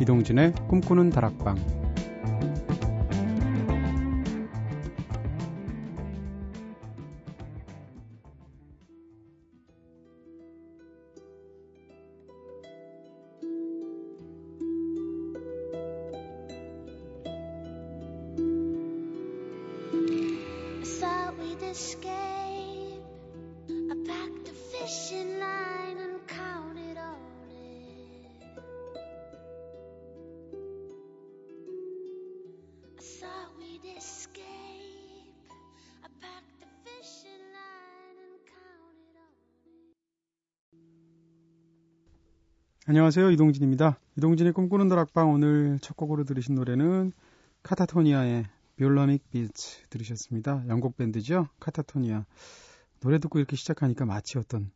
이동진의 꿈꾸는 다락방. 안녕하세요. 이동진입니다. 이동진의 꿈꾸는 다락방, 오늘 첫 곡으로 들으신 노래는 카타토니아의 뷰러믹 비트 들으셨습니다. 영국 밴드죠. 카타토니아. 노래 듣고 이렇게 시작하니까 마치 어떤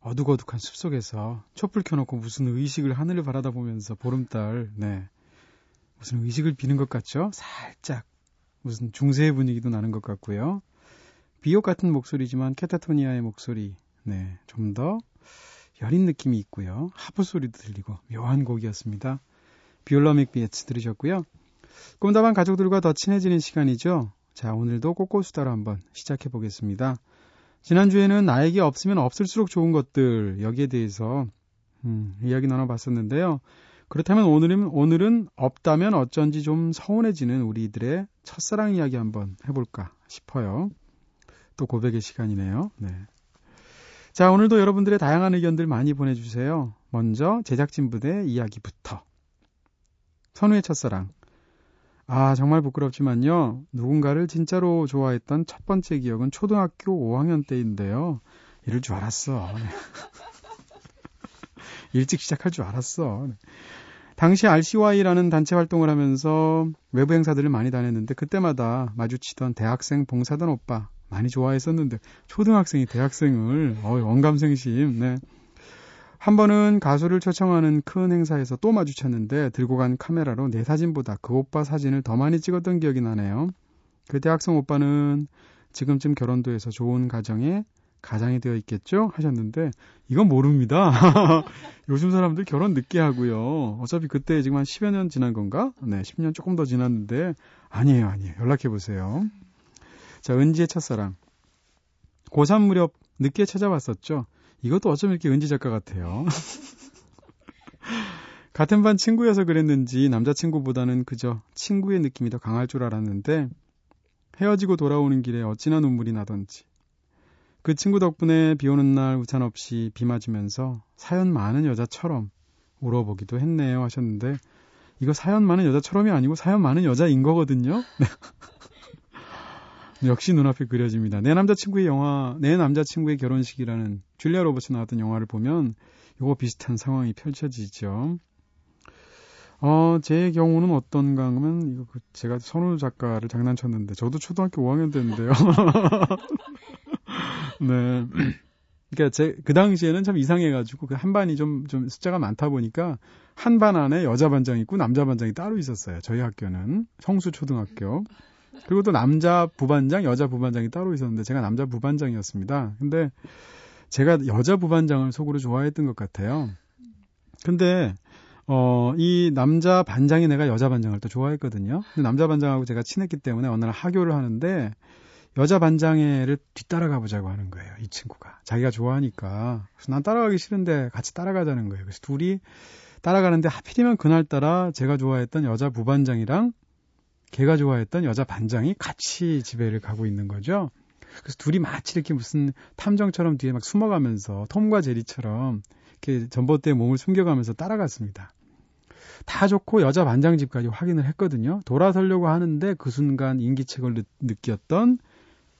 어둑어둑한 숲속에서 촛불 켜놓고 무슨 의식을 하늘을 바라다 보면서 보름달, 네, 무슨 의식을 비는 것 같죠? 살짝 무슨 중세의 분위기도 나는 것 같고요. 비옥 같은 목소리지만 카타토니아의 목소리, 네, 좀 더 여린 느낌이 있고요. 하프 소리도 들리고 묘한 곡이었습니다. 비올라믹 비에츠 들으셨고요. 꿈다방 가족들과 더 친해지는 시간이죠. 자, 오늘도 꼬꼬수다로 한번 시작해 보겠습니다. 지난주에는 나에게 없으면 없을수록 좋은 것들, 여기에 대해서 이야기 나눠봤었는데요. 그렇다면 오늘은 없다면 어쩐지 좀 서운해지는 우리들의 첫사랑 이야기 한번 해볼까 싶어요. 또 고백의 시간이네요. 네. 자, 오늘도 여러분들의 다양한 의견들 많이 보내주세요. 먼저 제작진 부대 이야기부터. 선우의 첫사랑. 아, 정말 부끄럽지만요. 누군가를 진짜로 좋아했던 첫 번째 기억은 초등학교 5학년 때인데요. 이럴 줄 알았어. 일찍 시작할 줄 알았어. 당시 RCY라는 단체 활동을 하면서 외부 행사들을 많이 다녔는데 그때마다 마주치던 대학생 봉사단 오빠. 많이 좋아했었는데 초등학생이 대학생을 언감생심. 네. 한 번은 가수를 초청하는 큰 행사에서 또 마주쳤는데 들고 간 카메라로 내 사진보다 그 오빠 사진을 더 많이 찍었던 기억이 나네요. 그 대학생 오빠는 지금쯤 결혼도 해서 좋은 가정에 가장이 되어 있겠죠? 하셨는데 이건 모릅니다. 요즘 사람들 결혼 늦게 하고요. 어차피 그때 지금 한 10여 년 지난 건가? 네, 10년 조금 더 지났는데 아니에요. 연락해보세요. 자, 은지의 첫사랑. 고3 무렵 늦게 찾아왔었죠. 이것도 어쩜 이렇게 은지 작가 같아요. 같은 반 친구여서 그랬는지 남자친구보다는 그저 친구의 느낌이 더 강할 줄 알았는데 헤어지고 돌아오는 길에 어찌나 눈물이 나던지. 그 친구 덕분에 비 오는 날 우산 없이 비 맞으면서 사연 많은 여자처럼 울어보기도 했네요 하셨는데 이거 사연 많은 여자처럼이 아니고 사연 많은 여자인 거거든요. 역시 눈앞에 그려집니다. 내 남자친구의 결혼식이라는 줄리아 로버츠 나왔던 영화를 보면 이거 비슷한 상황이 펼쳐지죠. 제 경우는 어떤가 하면 이거 제가 선우 작가를 장난쳤는데 저도 초등학교 5학년 때인데요. 네. 그러니까 그 당시에는 참 이상해가지고 한 반이 좀 숫자가 많다 보니까 한 반 안에 여자 반장이 있고 남자 반장이 따로 있었어요. 저희 학교는 성수 초등학교. 그리고 또 남자 부반장, 여자 부반장이 따로 있었는데 제가 남자 부반장이었습니다. 근데 제가 여자 부반장을 속으로 좋아했던 것 같아요. 근데 이 남자 반장이 내가 여자 반장을 또 좋아했거든요. 근데 남자 반장하고 제가 친했기 때문에 어느 날 하교를 하는데 여자 반장애를 뒤따라가 보자고 하는 거예요. 이 친구가. 자기가 좋아하니까. 그래서 난 따라가기 싫은데 같이 따라가자는 거예요. 그래서 둘이 따라가는데 하필이면 그날따라 제가 좋아했던 여자 부반장이랑 걔가 좋아했던 여자 반장이 같이 집에를 가고 있는 거죠. 그래서 둘이 마치 이렇게 무슨 탐정처럼 뒤에 막 숨어가면서 톰과 제리처럼 이렇게 전봇대에 몸을 숨겨가면서 따라갔습니다. 다 좋고 여자 반장 집까지 확인을 했거든요. 돌아서려고 하는데 그 순간 인기척을 느꼈던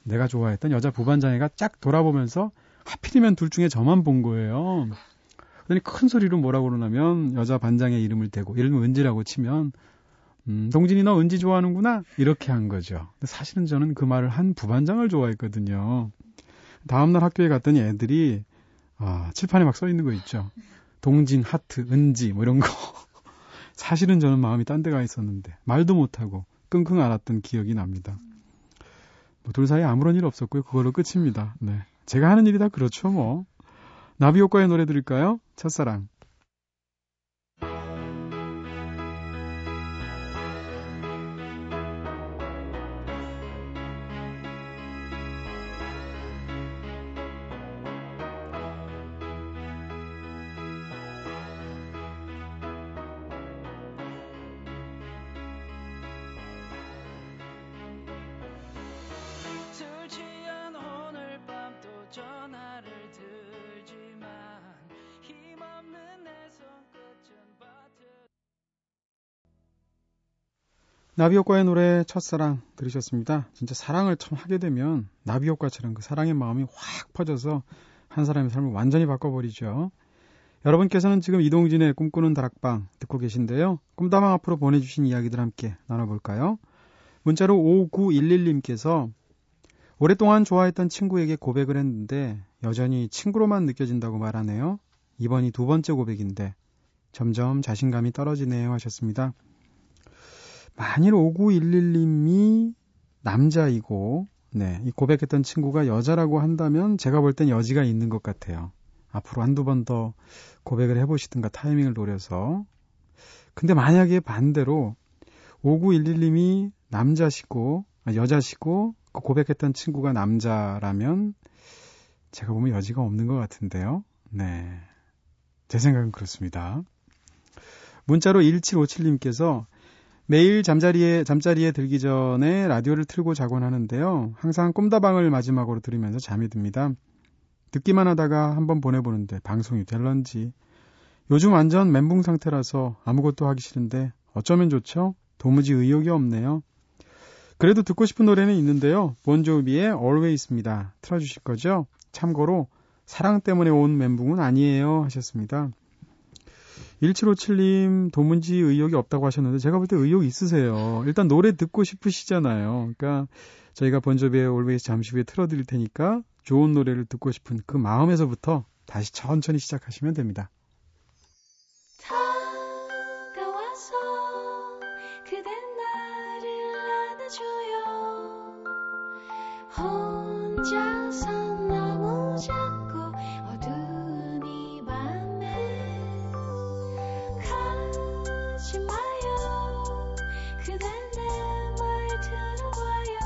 내가 좋아했던 여자 부반장애가 쫙 돌아보면서 하필이면 둘 중에 저만 본 거예요. 그러더니 큰 소리로 뭐라고 그러냐면 여자 반장의 이름을 대고, 예를 들면 은지라고 치면 동진이 너 은지 좋아하는구나? 이렇게 한 거죠. 사실은 저는 그 말을 한 부반장을 좋아했거든요. 다음날 학교에 갔더니 애들이 칠판에 막 써 있는 거 있죠. 동진, 하트, 은지 뭐 이런 거. 사실은 저는 마음이 딴 데가 있었는데 말도 못하고 끙끙 앓았던 기억이 납니다. 뭐 둘 사이에 아무런 일 없었고요. 그걸로 끝입니다. 네, 제가 하는 일이 다 그렇죠 뭐. 나비효과의 노래 들을까요? 첫사랑. 나비효과의 노래 첫사랑 들으셨습니다. 진짜 사랑을 참 하게 되면 나비효과처럼 그 사랑의 마음이 확 퍼져서 한 사람의 삶을 완전히 바꿔버리죠. 여러분께서는 지금 이동진의 꿈꾸는 다락방 듣고 계신데요. 꿈다방 앞으로 보내주신 이야기들 함께 나눠볼까요? 문자로 5911님께서 오랫동안 좋아했던 친구에게 고백을 했는데 여전히 친구로만 느껴진다고 말하네요. 이번이 두 번째 고백인데 점점 자신감이 떨어지네요 하셨습니다. 만일 5911님이 남자이고 이 고백했던 친구가 여자라고 한다면 제가 볼 땐 여지가 있는 것 같아요. 앞으로 한두 번 더 고백을 해보시든가 타이밍을 노려서. 근데 만약에 반대로 5911님이 여자시고 고백했던 친구가 남자라면 제가 보면 여지가 없는 것 같은데요. 네, 제 생각은 그렇습니다. 문자로 1757님께서 매일 잠자리에 들기 전에 라디오를 틀고 자곤 하는데요. 항상 꿈다방을 마지막으로 들으면서 잠이 듭니다. 듣기만 하다가 한번 보내보는데 방송이 될런지. 요즘 완전 멘붕 상태라서 아무것도 하기 싫은데 어쩌면 좋죠? 도무지 의욕이 없네요. 그래도 듣고 싶은 노래는 있는데요. 본조비의 Always입니다. 틀어주실 거죠? 참고로 사랑 때문에 온 멘붕은 아니에요 하셨습니다. 1757님 도무지 의욕이 없다고 하셨는데 제가 볼 때 의욕 있으세요. 일단 노래 듣고 싶으시잖아요. 그러니까 저희가 본조비의 Always 잠시 후에 틀어드릴 테니까 좋은 노래를 듣고 싶은 그 마음에서부터 다시 천천히 시작하시면 됩니다. 다가와서 그댄 나를 안아줘요. 혼자서 너무 작고 어두운 이 밤에 가지 마요. 그댄 내 말 들어봐요.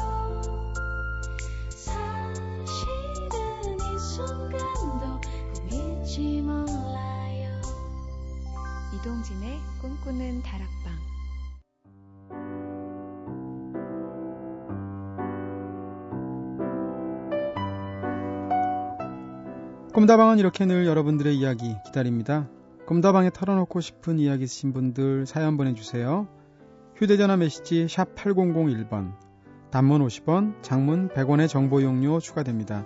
사실은 이 순간도 꿈인지 몰라요. 이동진의 꿈꾸는 다락방. 꿈다방은 이렇게 늘 여러분들의 이야기 기다립니다. 꿈다방에 털어놓고 싶은 이야기 있으신 분들 사연 보내주세요. 휴대전화 메시지 샵 8001번, 단문 50원, 장문 100원의 정보 이용료 추가됩니다.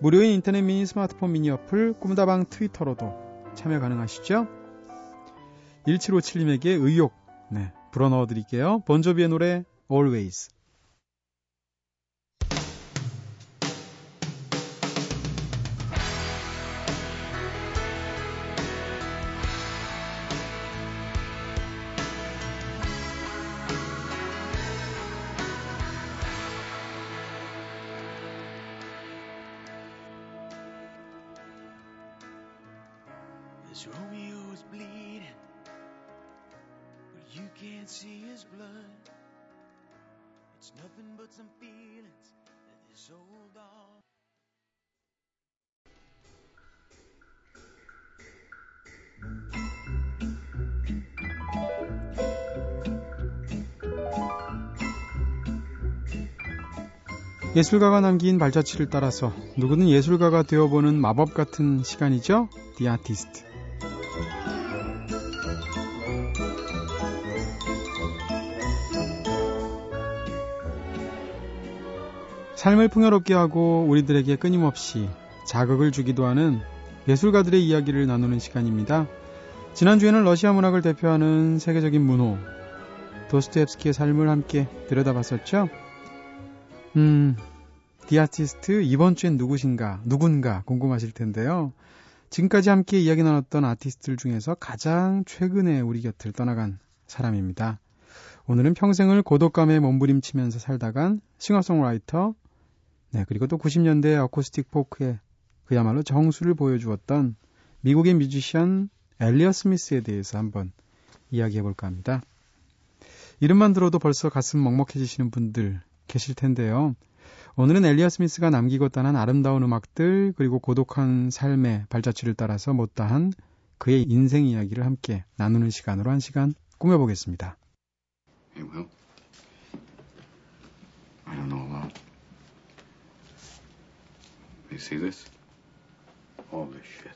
무료인 인터넷 미니 스마트폰 미니 어플 꿈다방 트위터로도 참여 가능하시죠? 1757님에게 의욕 불어넣어 드릴게요. 본조비의 노래 Always. Romeo's bleeding, but you can't see his blood. It's nothing but some feelings that this old dog. 예술가가 남긴 발자취를 따라서 누구든 예술가가 되어보는 마법 같은 시간이죠. The Artist. 삶을 풍요롭게 하고 우리들에게 끊임없이 자극을 주기도 하는 예술가들의 이야기를 나누는 시간입니다. 지난주에는 러시아 문학을 대표하는 세계적인 문호 도스토옙스키의 삶을 함께 들여다봤었죠. 디 아티스트 이번 주엔 누군가 궁금하실 텐데요. 지금까지 함께 이야기 나눴던 아티스트들 중에서 가장 최근에 우리 곁을 떠나간 사람입니다. 오늘은 평생을 고독감에 몸부림치면서 살다간 싱어송라이터, 그리고 또 90년대 어쿠스틱 포크의 그야말로 정수를 보여주었던 미국의 뮤지션 엘리엇 스미스에 대해서 한번 이야기해볼까 합니다. 이름만 들어도 벌써 가슴 먹먹해지시는 분들 계실 텐데요. 오늘은 엘리엇 스미스가 남기고 떠난 아름다운 음악들, 그리고 고독한 삶의 발자취를 따라서 못다한 그의 인생 이야기를 함께 나누는 시간으로 한 시간 꾸며보겠습니다. Hey, Will. I don't know a lot. You see this? All this shit.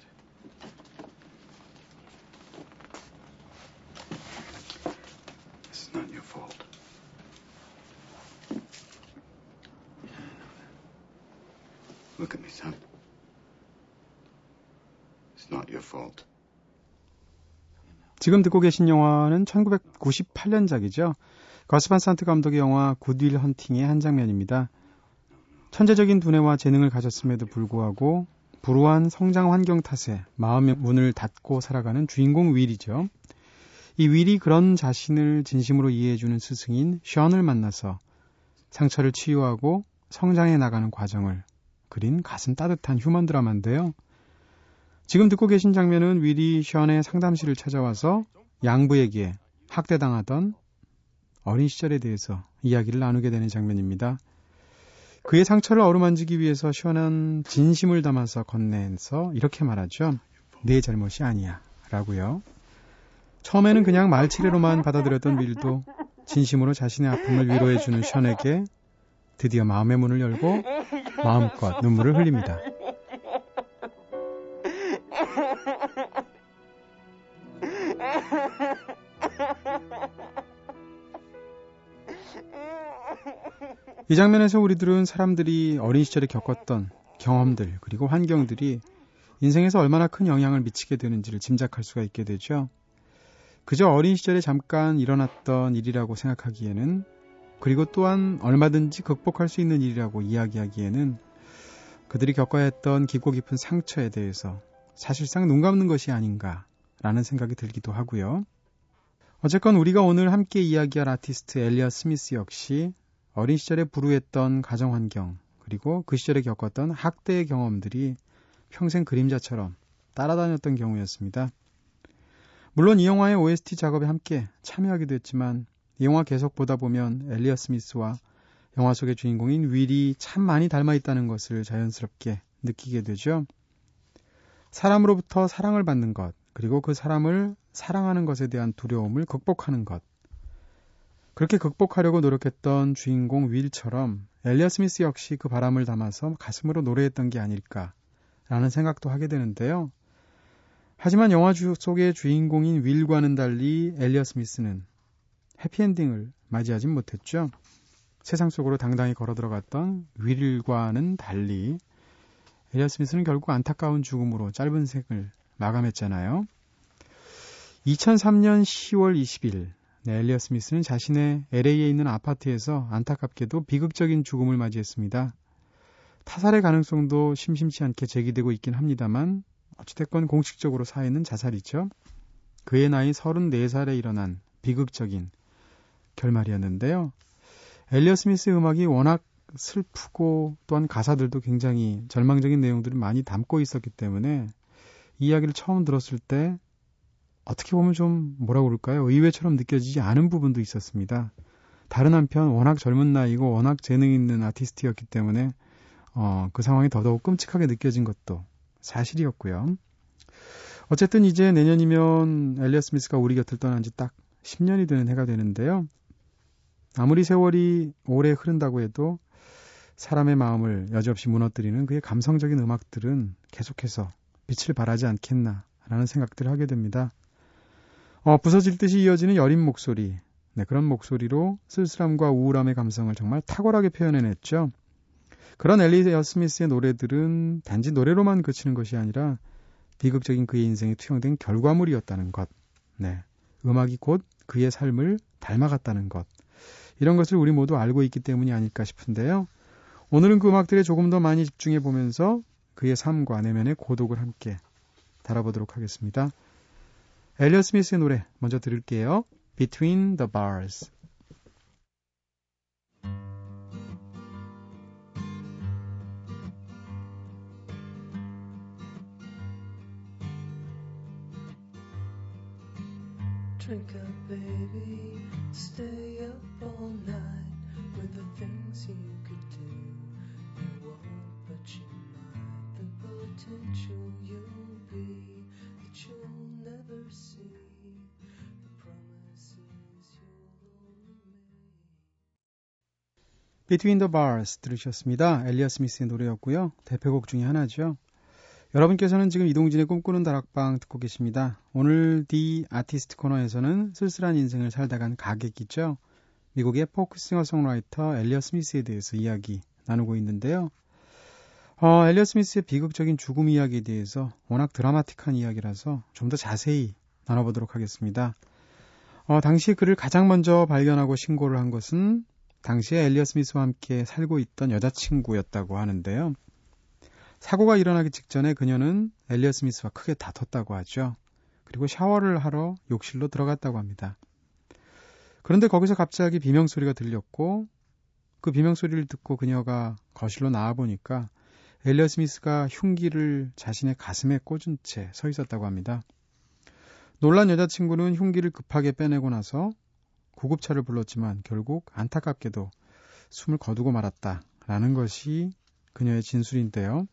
It's not your fault. Look at me, son. It's not your fault. 지금 듣고 계신 영화는 1998년작이죠. 거스 반 산트 감독의 영화 굿윌 헌팅의 한 장면입니다. 천재적인 두뇌와 재능을 가졌음에도 불구하고 불우한 성장 환경 탓에 마음의 문을 닫고 살아가는 주인공 윌이죠. 이 윌이 그런 자신을 진심으로 이해해주는 스승인 션을 만나서 상처를 치유하고 성장해 나가는 과정을 그린 가슴 따뜻한 휴먼 드라마인데요. 지금 듣고 계신 장면은 윌이 션의 상담실을 찾아와서 양부에게 학대당하던 어린 시절에 대해서 이야기를 나누게 되는 장면입니다. 그의 상처를 어루만지기 위해서 션은 진심을 담아서 건네서 이렇게 말하죠. 내 잘못이 아니야 라고요. 처음에는 그냥 말치레로만 받아들였던 윌도 진심으로 자신의 아픔을 위로해주는 션에게 드디어 마음의 문을 열고 마음껏 눈물을 흘립니다. 이 장면에서 우리들은 사람들이 어린 시절에 겪었던 경험들 그리고 환경들이 인생에서 얼마나 큰 영향을 미치게 되는지를 짐작할 수가 있게 되죠. 그저 어린 시절에 잠깐 일어났던 일이라고 생각하기에는 그리고 또한 얼마든지 극복할 수 있는 일이라고 이야기하기에는 그들이 겪어야 했던 깊고 깊은 상처에 대해서 사실상 눈 감는 것이 아닌가라는 생각이 들기도 하고요. 어쨌건 우리가 오늘 함께 이야기할 아티스트 엘리엇 스미스 역시 어린 시절에 불우했던 가정환경 그리고 그 시절에 겪었던 학대의 경험들이 평생 그림자처럼 따라다녔던 경우였습니다. 물론 이 영화의 OST 작업에 함께 참여하기도 했지만 이 영화 계속 보다 보면 엘리엇 스미스와 영화 속의 주인공인 윌이 참 많이 닮아있다는 것을 자연스럽게 느끼게 되죠. 사람으로부터 사랑을 받는 것 그리고 그 사람을 사랑하는 것에 대한 두려움을 극복하는 것 그렇게 극복하려고 노력했던 주인공 윌처럼 엘리엇 스미스 역시 그 바람을 담아서 가슴으로 노래했던 게 아닐까라는 생각도 하게 되는데요. 하지만 영화 속의 주인공인 윌과는 달리 엘리엇 스미스는 해피엔딩을 맞이하진 못했죠. 세상 속으로 당당히 걸어 들어갔던 윌과는 달리 엘리엇 스미스는 결국 안타까운 죽음으로 짧은 생을 마감했잖아요. 2003년 10월 20일 엘리엇 스미스는 자신의 LA에 있는 아파트에서 안타깝게도 비극적인 죽음을 맞이했습니다. 타살의 가능성도 심심치 않게 제기되고 있긴 합니다만 어찌됐건 공식적으로 사해는 자살이죠. 그의 나이 34살에 일어난 비극적인 결말이었는데요. 엘리엇 스미스 음악이 워낙 슬프고 또한 가사들도 굉장히 절망적인 내용들을 많이 담고 있었기 때문에 이 이야기를 처음 들었을 때 어떻게 보면 좀 뭐라고 그럴까요? 의외처럼 느껴지지 않은 부분도 있었습니다. 다른 한편 워낙 젊은 나이고 워낙 재능 있는 아티스트였기 때문에 그 상황이 더더욱 끔찍하게 느껴진 것도 사실이었고요. 어쨌든 이제 내년이면 엘리엇 스미스가 우리 곁을 떠난 지 딱 10년이 되는 해가 되는데요. 아무리 세월이 오래 흐른다고 해도 사람의 마음을 여지없이 무너뜨리는 그의 감성적인 음악들은 계속해서 빛을 발하지 않겠나라는 생각들을 하게 됩니다. 부서질 듯이 이어지는 여린 목소리, 그런 목소리로 쓸쓸함과 우울함의 감성을 정말 탁월하게 표현해냈죠. 그런 엘리엇 스미스의 노래들은 단지 노래로만 그치는 것이 아니라 비극적인 그의 인생에 투영된 결과물이었다는 것, 음악이 곧 그의 삶을 닮아갔다는 것, 이런 것을 우리 모두 알고 있기 때문이 아닐까 싶은데요. 오늘은 그 음악들에 조금 더 많이 집중해 보면서 그의 삶과 내면의 고독을 함께 다뤄보도록 하겠습니다. 엘리엇 스미스의 노래 먼저 들을게요. Between the Bars. Drink up, baby. Stay up all night with the things you could do. You won't, but you might. The potential you'll be that you'll never see. The promises you'll only make. Between the Bars 들으셨습니다. 엘리엇 스미스의 노래였고요. 대표곡 중에 하나죠. 여러분께서는 지금 이동진의 꿈꾸는 다락방 듣고 계십니다. 오늘 디 아티스트 코너에서는 쓸쓸한 인생을 살다간 가객이죠. 미국의 포크 싱어송라이터 엘리엇 스미스에 대해서 이야기 나누고 있는데요. 엘리엇 스미스의 비극적인 죽음 이야기에 대해서 워낙 드라마틱한 이야기라서 좀 더 자세히 나눠보도록 하겠습니다. 당시 그를 가장 먼저 발견하고 신고를 한 것은 당시에 엘리엇 스미스와 함께 살고 있던 여자친구였다고 하는데요. 사고가 일어나기 직전에 그녀는 엘리엇 스미스와 크게 다퉜다고 하죠. 그리고 샤워를 하러 욕실로 들어갔다고 합니다. 그런데 거기서 갑자기 비명소리가 들렸고 그 비명소리를 듣고 그녀가 거실로 나와보니까 엘리엇 스미스가 흉기를 자신의 가슴에 꽂은 채 서 있었다고 합니다. 놀란 여자친구는 흉기를 급하게 빼내고 나서 구급차를 불렀지만 결국 안타깝게도 숨을 거두고 말았다라는 것이 그녀의 진술인데요.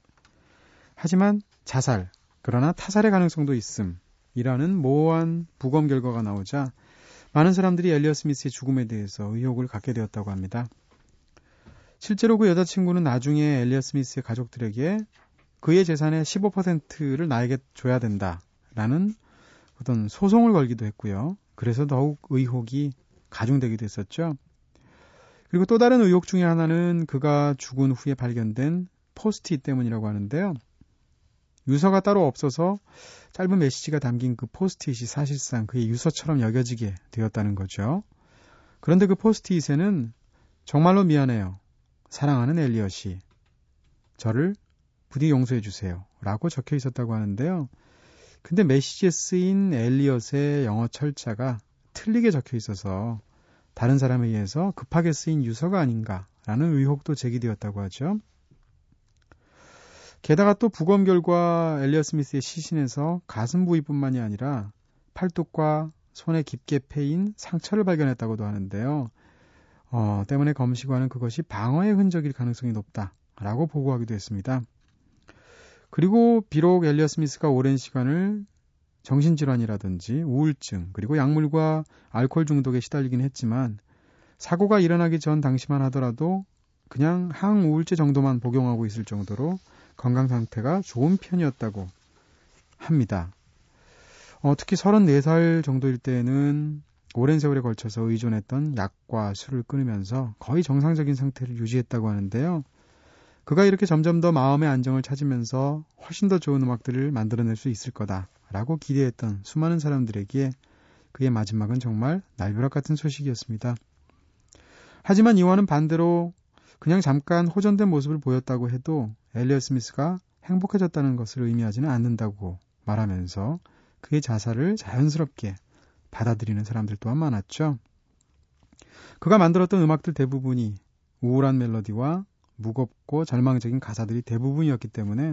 하지만 자살, 그러나 타살의 가능성도 있음이라는 모호한 부검 결과가 나오자 많은 사람들이 엘리엇 스미스의 죽음에 대해서 의혹을 갖게 되었다고 합니다. 실제로 그 여자친구는 나중에 엘리엇 스미스의 가족들에게 그의 재산의 15%를 나에게 줘야 된다라는 어떤 소송을 걸기도 했고요. 그래서 더욱 의혹이 가중되기도 했었죠. 그리고 또 다른 의혹 중에 하나는 그가 죽은 후에 발견된 포스트잇 때문이라고 하는데요. 유서가 따로 없어서 짧은 메시지가 담긴 그 포스트잇이 사실상 그의 유서처럼 여겨지게 되었다는 거죠. 그런데 그 포스트잇에는 정말로 미안해요. 사랑하는 엘리엇이 저를 부디 용서해 주세요 라고 적혀 있었다고 하는데요. 근데 메시지에 쓰인 엘리엇의 영어 철자가 틀리게 적혀 있어서 다른 사람에 의해서 급하게 쓰인 유서가 아닌가라는 의혹도 제기되었다고 하죠. 게다가 또 부검 결과 엘리엇 스미스의 시신에서 가슴 부위뿐만이 아니라 팔뚝과 손에 깊게 패인 상처를 발견했다고도 하는데요. 때문에 검시관은 그것이 방어의 흔적일 가능성이 높다라고 보고하기도 했습니다. 그리고 비록 엘리엇 스미스가 오랜 시간을 정신질환이라든지 우울증 그리고 약물과 알코올 중독에 시달리긴 했지만 사고가 일어나기 전 당시만 하더라도 그냥 항우울제 정도만 복용하고 있을 정도로 건강 상태가 좋은 편이었다고 합니다. 특히 34살 정도일 때에는 오랜 세월에 걸쳐서 의존했던 약과 술을 끊으면서 거의 정상적인 상태를 유지했다고 하는데요. 그가 이렇게 점점 더 마음의 안정을 찾으면서 훨씬 더 좋은 음악들을 만들어낼 수 있을 거다라고 기대했던 수많은 사람들에게 그의 마지막은 정말 날벼락 같은 소식이었습니다. 하지만 이와는 반대로 그냥 잠깐 호전된 모습을 보였다고 해도 엘리엇 스미스가 행복해졌다는 것을 의미하지는 않는다고 말하면서 그의 자살을 자연스럽게 받아들이는 사람들 또한 많았죠. 그가 만들었던 음악들 대부분이 우울한 멜로디와 무겁고 절망적인 가사들이 대부분이었기 때문에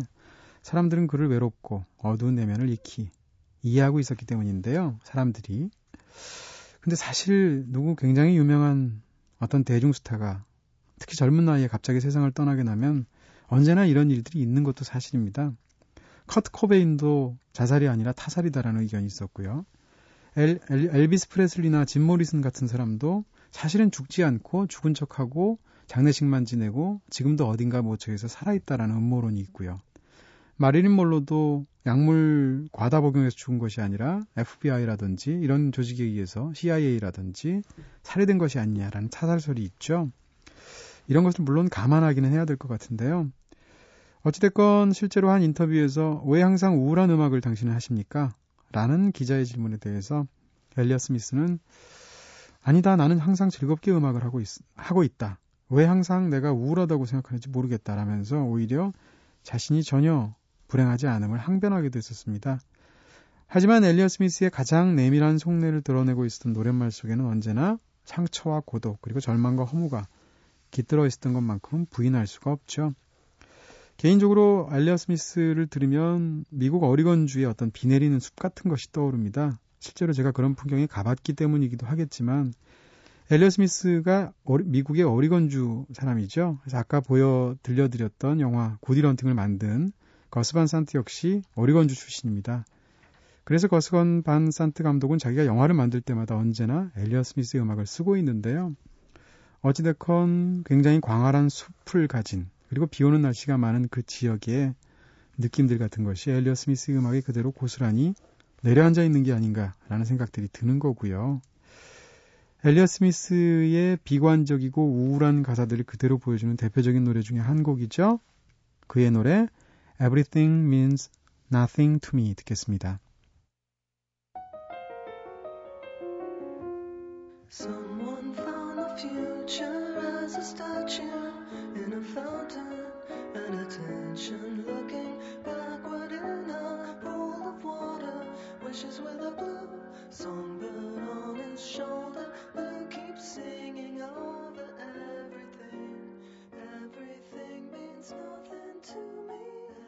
사람들은 그를 외롭고 어두운 내면을 익히 이해하고 있었기 때문인데요. 사람들이. 근데 사실 누구 굉장히 유명한 어떤 대중스타가 특히 젊은 나이에 갑자기 세상을 떠나게 나면 언제나 이런 일들이 있는 것도 사실입니다. 커트 코베인도 자살이 아니라 타살이다라는 의견이 있었고요. 엘비스 프레슬리나 짐 모리슨 같은 사람도 사실은 죽지 않고 죽은 척하고 장례식만 지내고 지금도 어딘가 모처에서 살아있다라는 음모론이 있고요. 마릴린 몰로도 약물 과다 복용해서 죽은 것이 아니라 FBI라든지 이런 조직에 의해서 CIA라든지 살해된 것이 아니냐라는 타살설이 있죠. 이런 것을 물론 감안하기는 해야 될 것 같은데요. 어찌됐건 실제로 한 인터뷰에서 왜 항상 우울한 음악을 당신은 하십니까? 라는 기자의 질문에 대해서 엘리엇 스미스는 아니다, 나는 항상 즐겁게 음악을 하고 있다. 왜 항상 내가 우울하다고 생각하는지 모르겠다라면서 오히려 자신이 전혀 불행하지 않음을 항변하게 됐었습니다. 하지만 엘리엇 스미스의 가장 내밀한 속내를 드러내고 있었던 노랫말 속에는 언제나 상처와 고독 그리고 절망과 허무가 깃들어 있었던 것만큼 부인할 수가 없죠. 개인적으로 엘리엇 스미스를 들으면 미국 어리건주의 어떤 비 내리는 숲 같은 것이 떠오릅니다. 실제로 제가 그런 풍경에 가봤기 때문이기도 하겠지만 엘리엇 스미스가 미국의 어리건주 사람이죠. 그래서 아까 들려드렸던 영화 굿윌헌팅을 만든 거스 반 산트 역시 어리건주 출신입니다. 그래서 거스 반 산트 감독은 자기가 영화를 만들 때마다 언제나 엘리엇 스미스의 음악을 쓰고 있는데요. 어찌됐건 굉장히 광활한 숲을 가진 그리고 비오는 날씨가 많은 그 지역의 느낌들 같은 것이 엘리엇 스미스 음악이 그대로 고스란히 내려앉아 있는 게 아닌가라는 생각들이 드는 거고요. 엘리엇 스미스의 비관적이고 우울한 가사들을 그대로 보여주는 대표적인 노래 중에 한 곡이죠. 그의 노래 Everything Means Nothing to Me 듣겠습니다. Someone found the future as a statue in a fountain and attention looking backward in a pool of water wishes with a blue songbird on his shoulder who keeps singing over everything. Everything means nothing to me.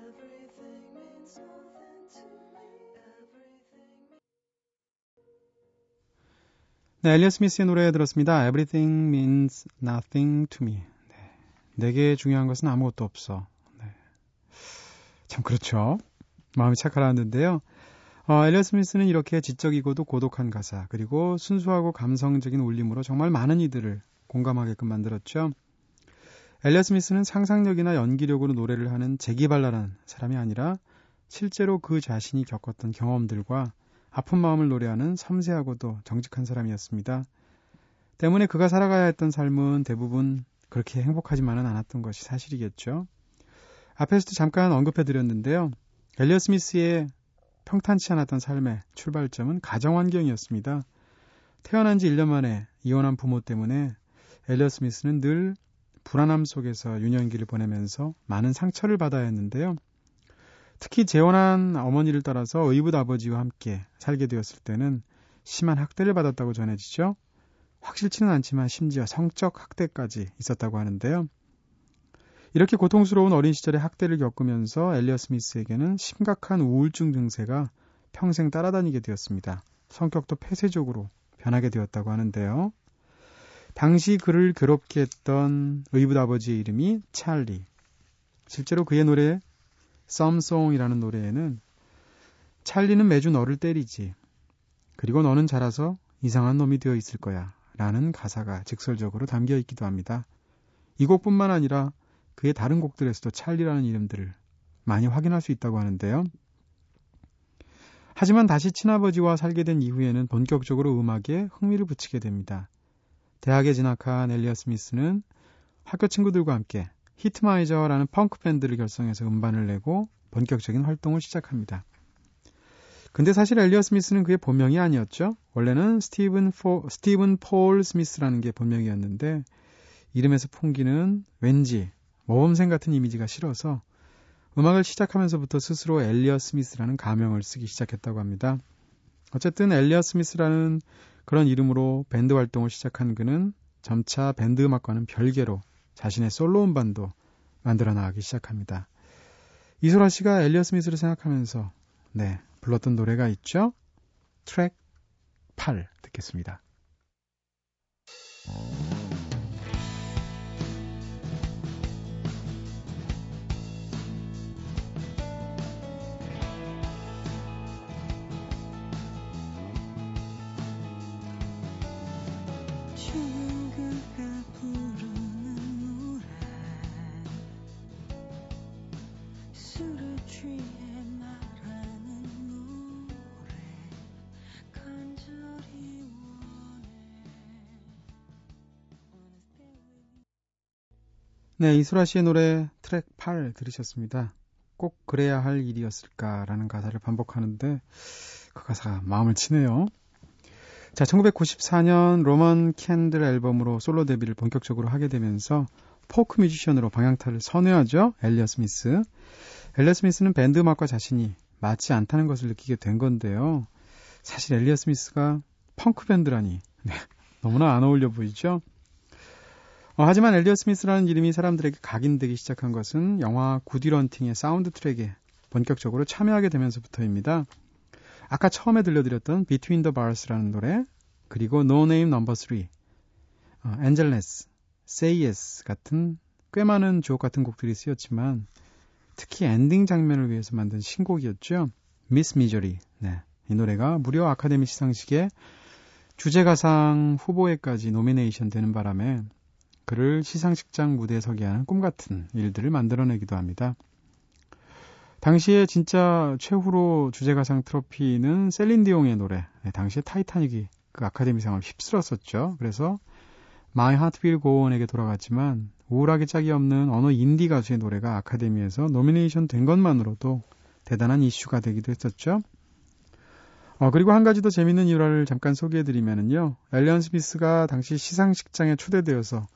Everything means nothing to me. 네, 엘리엇 스미스의 노래 들었습니다. Everything means nothing to me. 네, 내게 중요한 것은 아무것도 없어. 네. 참 그렇죠. 마음이 착하라는데요. 엘리엇 스미스는 이렇게 지적이고도 고독한 가사 그리고 순수하고 감성적인 울림으로 정말 많은 이들을 공감하게끔 만들었죠. 엘리엇 스미스는 상상력이나 연기력으로 노래를 하는 재기발랄한 사람이 아니라 실제로 그 자신이 겪었던 경험들과 아픈 마음을 노래하는 섬세하고도 정직한 사람이었습니다. 때문에 그가 살아가야 했던 삶은 대부분 그렇게 행복하지만은 않았던 것이 사실이겠죠. 앞에서도 잠깐 언급해드렸는데요. 엘리엇 스미스의 평탄치 않았던 삶의 출발점은 가정환경이었습니다. 태어난 지 1년 만에 이혼한 부모 때문에 엘리엇 스미스는 늘 불안함 속에서 유년기를 보내면서 많은 상처를 받아야 했는데요. 특히 재혼한 어머니를 따라서 의붓 아버지와 함께 살게 되었을 때는 심한 학대를 받았다고 전해지죠. 확실치는 않지만 심지어 성적 학대까지 있었다고 하는데요. 이렇게 고통스러운 어린 시절의 학대를 겪으면서 엘리엇 스미스에게는 심각한 우울증 증세가 평생 따라다니게 되었습니다. 성격도 폐쇄적으로 변하게 되었다고 하는데요. 당시 그를 괴롭게 했던 의붓 아버지의 이름이 찰리. 실제로 그의 노래 썸송이라는 노래에는 찰리는 매주 너를 때리지. 그리고 너는 자라서 이상한 놈이 되어 있을 거야. 라는 가사가 직설적으로 담겨 있기도 합니다. 이 곡뿐만 아니라 그의 다른 곡들에서도 찰리라는 이름들을 많이 확인할 수 있다고 하는데요. 하지만 다시 친아버지와 살게 된 이후에는 본격적으로 음악에 흥미를 붙이게 됩니다. 대학에 진학한 엘리엇 스미스는 학교 친구들과 함께 히트마이저라는 펑크 밴드를 결성해서 음반을 내고 본격적인 활동을 시작합니다. 근데 사실 엘리엇 스미스는 그의 본명이 아니었죠. 원래는 스티븐 폴 스미스라는 게 본명이었는데 이름에서 풍기는 왠지 모범생 같은 이미지가 싫어서 음악을 시작하면서부터 스스로 엘리엇 스미스라는 가명을 쓰기 시작했다고 합니다. 어쨌든 엘리엇 스미스라는 그런 이름으로 밴드 활동을 시작한 그는 점차 밴드 음악과는 별개로 자신의 솔로 음반도 만들어 나가기 시작합니다. 이소라 씨가 엘리엇 스미스를 생각하면서 불렀던 노래가 있죠. 트랙 8 듣겠습니다. 네, 이소라 씨의 노래 트랙 8 들으셨습니다. 꼭 그래야 할 일이었을까라는 가사를 반복하는데 그 가사가 마음을 치네요. 자, 1994년 로먼 캔들 앨범으로 솔로 데뷔를 본격적으로 하게 되면서 포크 뮤지션으로 방향타를 선회하죠. 엘리엇 스미스. 엘리엇 스미스는 밴드 음악과 자신이 맞지 않다는 것을 느끼게 된 건데요. 사실 엘리엇 스미스가 펑크 밴드라니 너무나 안 어울려 보이죠. 하지만 엘리엇 스미스라는 이름이 사람들에게 각인되기 시작한 것은 영화 굿윌헌팅의 사운드 트랙에 본격적으로 참여하게 되면서부터입니다. 아까 처음에 들려드렸던 Between the Bars라는 노래 그리고 No Name No. 3, Angelus, Say Yes 같은 꽤 많은 주옥 같은 곡들이 쓰였지만 특히 엔딩 장면을 위해서 만든 신곡이었죠. Miss Misery. 네, 이 노래가 무려 아카데미 시상식에 주제가상 후보에까지 노미네이션 되는 바람에 그를 시상식장 무대에 서게 하는 꿈같은 일들을 만들어내기도 합니다. 당시에 진짜 최후로 주제가상 트로피는 셀린디옹의 노래, 당시에 타이타닉이 그 아카데미상을 휩쓸었었죠. 그래서 My Heart Will Go On에게 돌아갔지만 우울하게 짝이 없는 어느 인디 가수의 노래가 아카데미에서 노미네이션 된 것만으로도 대단한 이슈가 되기도 했었죠. 그리고 한 가지 더 재밌는 일화를 잠깐 소개해드리면요. 엘리언 스미스가 당시 시상식장에 초대되어서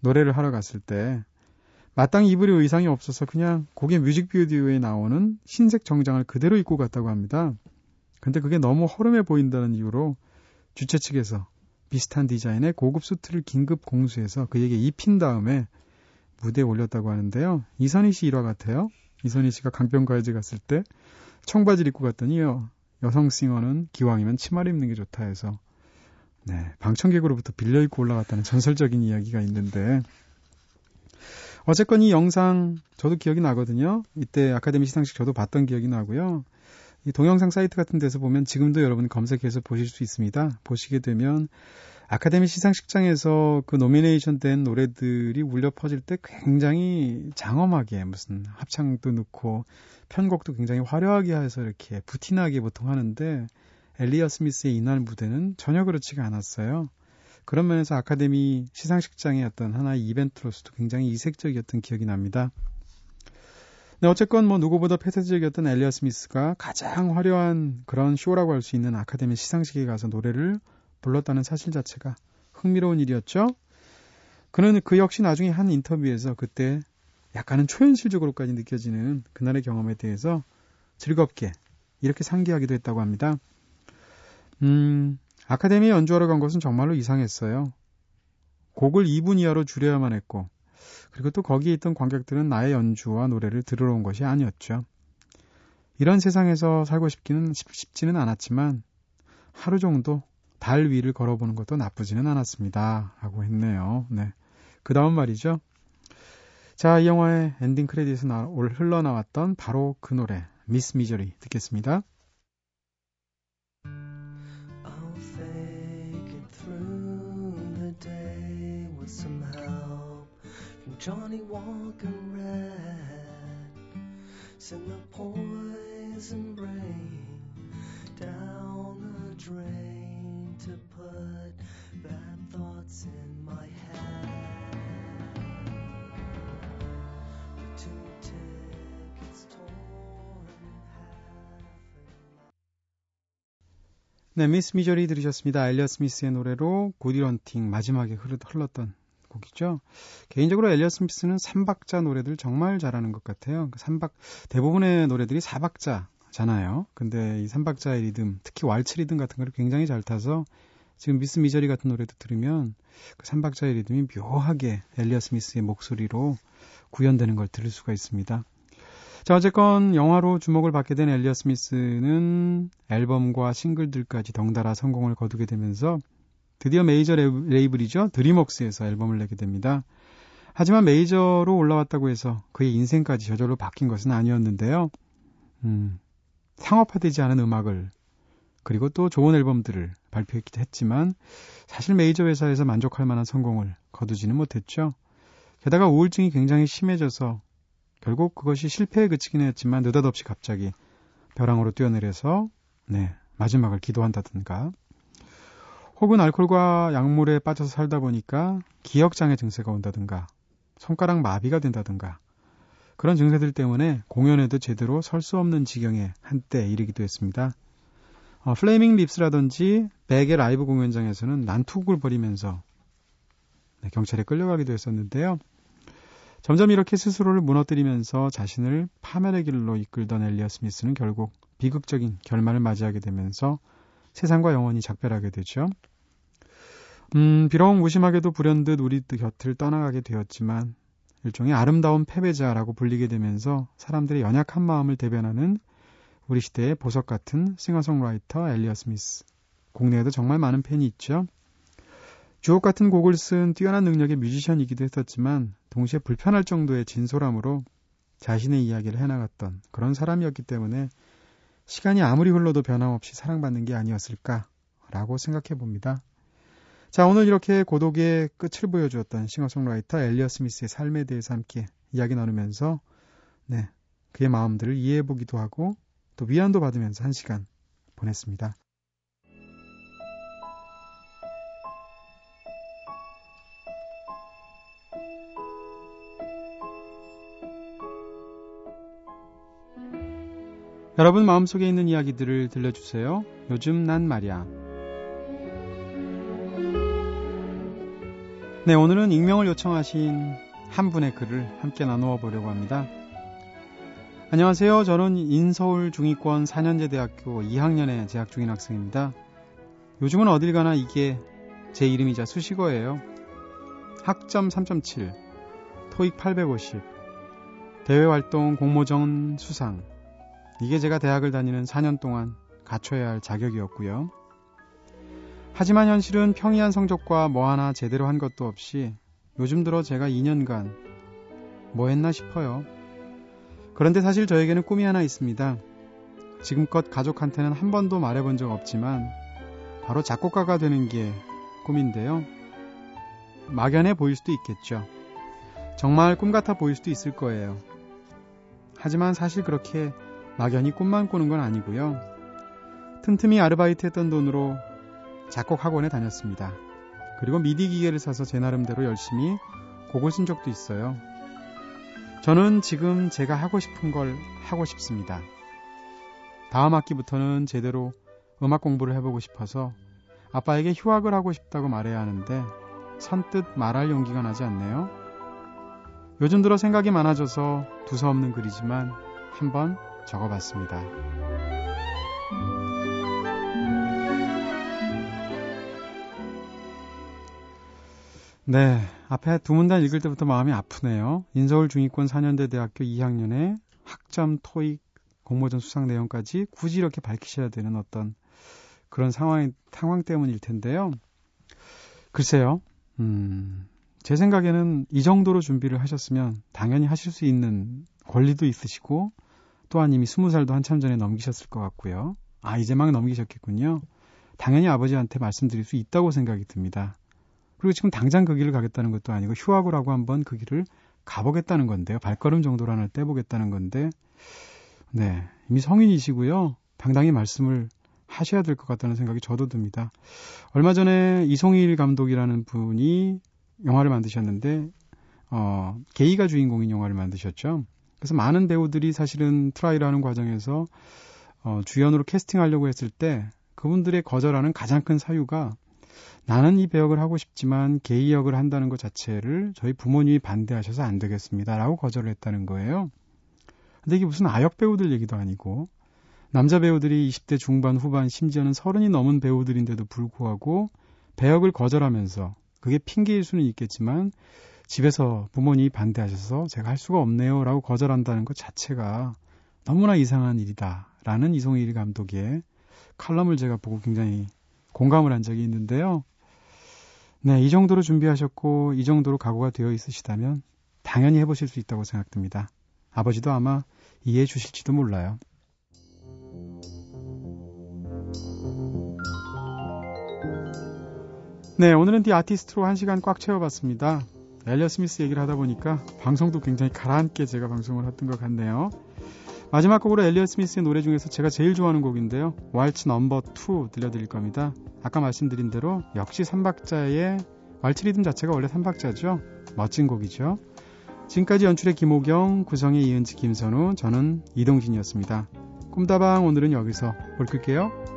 노래를 하러 갔을 때 마땅히 입을 의상이 없어서 그냥 곡의 뮤직비디오에 나오는 흰색 정장을 그대로 입고 갔다고 합니다. 근데 그게 너무 허름해 보인다는 이유로 주최 측에서 비슷한 디자인의 고급 수트를 긴급 공수해서 그에게 입힌 다음에 무대에 올렸다고 하는데요. 이선희 씨 일화 같아요. 이선희 씨가 강변가요제 갔을 때 청바지를 입고 갔더니요. 여성 싱어는 기왕이면 치마를 입는 게 좋다 해서 방청객으로부터 빌려 입고 올라갔다는 전설적인 이야기가 있는데, 어쨌건 이 영상 저도 기억이 나거든요. 이때 아카데미 시상식 저도 봤던 기억이 나고요. 이 동영상 사이트 같은 데서 보면 지금도 여러분 검색해서 보실 수 있습니다. 보시게 되면 아카데미 시상식장에서 그 노미네이션 된 노래들이 울려 퍼질 때 굉장히 장엄하게 무슨 합창도 넣고 편곡도 굉장히 화려하게 해서 이렇게 부티나게 보통 하는데, 엘리엇 스미스의 이날 무대는 전혀 그렇지가 않았어요. 그런 면에서 아카데미 시상식장의 어떤 하나의 이벤트로서도 굉장히 이색적이었던 기억이 납니다. 네, 어쨌건 누구보다 폐쇄적이었던 엘리엇 스미스가 가장 화려한 그런 쇼라고 할 수 있는 아카데미 시상식에 가서 노래를 불렀다는 사실 자체가 흥미로운 일이었죠. 그는 그 역시 나중에 한 인터뷰에서 그때 약간은 초현실적으로까지 느껴지는 그날의 경험에 대해서 즐겁게 이렇게 상기하기도 했다고 합니다. 아카데미에 연주하러 간 것은 정말로 이상했어요. 곡을 2분 이하로 줄여야만 했고, 그리고 또 거기에 있던 관객들은 나의 연주와 노래를 들으러 온 것이 아니었죠. 이런 세상에서 살고 싶지는 않았지만 하루 정도 달 위를 걸어보는 것도 나쁘지는 않았습니다. 라고 했네요. 네, 그 다음 말이죠. 자, 이 영화의 엔딩 크레딧에서 흘러나왔던 바로 그 노래, 미스 미저리 듣겠습니다. Johnny Walker Red, send the poison rain down the drain to put bad thoughts in my head. The two tickets torn in half. 네, 미스 미저리 들으셨습니다. 엘리엇 스미스의 노래로 굿윌헌팅 마지막에 흘렀던 곡이죠. 개인적으로 엘리엇 스미스는 3박자 노래들 정말 잘하는 것 같아요. 3박, 대부분의 노래들이 4박자잖아요. 근데 이 3박자의 리듬, 특히 왈츠 리듬 같은 걸 굉장히 잘 타서 지금 미스 미저리 같은 노래도 들으면 그 3박자의 리듬이 묘하게 엘리엇 스미스의 목소리로 구현되는 걸 들을 수가 있습니다. 자, 어쨌건 영화로 주목을 받게 된 엘리엇 스미스는 앨범과 싱글들까지 덩달아 성공을 거두게 되면서 드디어 메이저 레이블이죠. 드림웍스에서 앨범을 내게 됩니다. 하지만 메이저로 올라왔다고 해서 그의 인생까지 저절로 바뀐 것은 아니었는데요. 상업화되지 않은 음악을, 그리고 또 좋은 앨범들을 발표했기도 했지만 사실 메이저 회사에서 만족할 만한 성공을 거두지는 못했죠. 게다가 우울증이 굉장히 심해져서 결국 그것이 실패에 그치긴 했지만 느닷없이 갑자기 벼랑으로 뛰어내려서 마지막을 기도한다든가, 혹은 알코올과 약물에 빠져서 살다 보니까 기억장애 증세가 온다든가, 손가락 마비가 된다든가, 그런 증세들 때문에 공연에도 제대로 설 수 없는 지경에 한때 이르기도 했습니다. 플레이밍 립스라든지 백의 라이브 공연장에서는 난투극을 벌이면서 경찰에 끌려가기도 했었는데요. 점점 이렇게 스스로를 무너뜨리면서 자신을 파멸의 길로 이끌던 엘리엇 스미스는 결국 비극적인 결말을 맞이하게 되면서 세상과 영원히 작별하게 되죠. 비록 무심하게도 불현듯 우리 곁을 떠나가게 되었지만 일종의 아름다운 패배자라고 불리게 되면서 사람들의 연약한 마음을 대변하는 우리 시대의 보석 같은 싱어송라이터 엘리엇 스미스. 국내에도 정말 많은 팬이 있죠. 주옥 같은 곡을 쓴 뛰어난 능력의 뮤지션이기도 했었지만 동시에 불편할 정도의 진솔함으로 자신의 이야기를 해나갔던 그런 사람이었기 때문에 시간이 아무리 흘러도 변함없이 사랑받는 게 아니었을까라고 생각해 봅니다. 자, 오늘 이렇게 고독의 끝을 보여주었던 싱어송라이터 엘리엇 스미스의 삶에 대해서 함께 이야기 나누면서 그의 마음들을 이해해 보기도 하고 또 위안도 받으면서 한 시간 보냈습니다. 여러분 마음속에 있는 이야기들을 들려주세요. 요즘 난 말이야. 네, 오늘은 익명을 요청하신 한 분의 글을 함께 나누어 보려고 합니다. 안녕하세요. 저는 인서울 중위권 4년제 대학교 2학년에 재학 중인 학생입니다. 요즘은 어딜 가나 이게 제 이름이자 수식어예요. 학점 3.7, 토익 850, 대외활동 공모전 수상. 이게 제가 대학을 다니는 4년 동안 갖춰야 할 자격이었고요. 하지만 현실은 평이한 성적과 뭐 하나 제대로 한 것도 없이 요즘 들어 제가 2년간 뭐 했나 싶어요. 그런데 사실 저에게는 꿈이 하나 있습니다. 지금껏 가족한테는 한 번도 말해본 적 없지만 바로 작곡가가 되는 게 꿈인데요. 막연해 보일 수도 있겠죠. 정말 꿈 같아 보일 수도 있을 거예요. 하지만 사실 그렇게 막연히 꿈만 꾸는 건 아니고요. 틈틈이 아르바이트했던 돈으로 작곡 학원에 다녔습니다. 그리고 미디 기계를 사서 제 나름대로 열심히 곡을 쓴 적도 있어요. 저는 지금 제가 하고 싶은 걸 하고 싶습니다. 다음 학기부터는 제대로 음악 공부를 해보고 싶어서 아빠에게 휴학을 하고 싶다고 말해야 하는데 선뜻 말할 용기가 나지 않네요. 요즘 들어 생각이 많아져서 두서없는 글이지만 한번 적어봤습니다. 네, 앞에 두 문단 읽을 때부터 마음이 아프네요. 인서울 중위권 4년대 대학교 2학년에 학점, 토익, 공모전 수상 내용까지 굳이 이렇게 밝히셔야 되는 어떤 그런 상황 때문일 텐데요. 글쎄요, 제 생각에는 이 정도로 준비를 하셨으면 당연히 하실 수 있는 권리도 있으시고 또한 이미 20살도 한참 전에 넘기셨을 것 같고요. 아, 이제 막 넘기셨겠군요. 당연히 아버지한테 말씀드릴 수 있다고 생각이 듭니다. 그리고 지금 당장 그 길을 가겠다는 것도 아니고 휴학을 하고 한번 그 길을 가보겠다는 건데요. 발걸음 정도를 떼보겠다는 건데 네, 이미 성인이시고요. 당당히 말씀을 하셔야 될 것 같다는 생각이 저도 듭니다. 얼마 전에 이송일 감독이라는 분이 영화를 만드셨는데 게이가 주인공인 영화를 만드셨죠. 그래서 많은 배우들이 사실은 트라이를 하는 과정에서 주연으로 캐스팅하려고 했을 때 그분들의 거절하는 가장 큰 사유가 나는 이 배역을 하고 싶지만 게이 역을 한다는 것 자체를 저희 부모님이 반대하셔서 안 되겠습니다 라고 거절을 했다는 거예요. 근데 이게 무슨 아역 배우들 얘기도 아니고 남자 배우들이 20대 중반 후반 심지어는 30이 넘은 배우들인데도 불구하고 배역을 거절하면서 그게 핑계일 수는 있겠지만 집에서 부모님이 반대하셔서 제가 할 수가 없네요 라고 거절한다는 것 자체가 너무나 이상한 일이다 라는 이송일 감독의 칼럼을 제가 보고 굉장히 공감을 한 적이 있는데요. 네, 이 정도로 준비하셨고 이 정도로 각오가 되어 있으시다면 당연히 해보실 수 있다고 생각됩니다. 아버지도 아마 이해해 주실지도 몰라요. 네, 오늘은 디 아티스트로 1시간 꽉 채워봤습니다. 엘리엇 스미스 얘기를 하다 보니까 방송도 굉장히 가라앉게 제가 방송을 했던 것 같네요. 마지막 곡으로 엘리엇 스미스의 노래 중에서 제가 제일 좋아하는 곡인데요. 왈츠 넘버 2 들려드릴 겁니다. 아까 말씀드린 대로 역시 3박자의 왈츠 리듬 자체가 원래 3박자죠. 멋진 곡이죠. 지금까지 연출의 김호경, 구성의 이은지, 김선우, 저는 이동진이었습니다. 꿈다방 오늘은 여기서 볼 끌게요.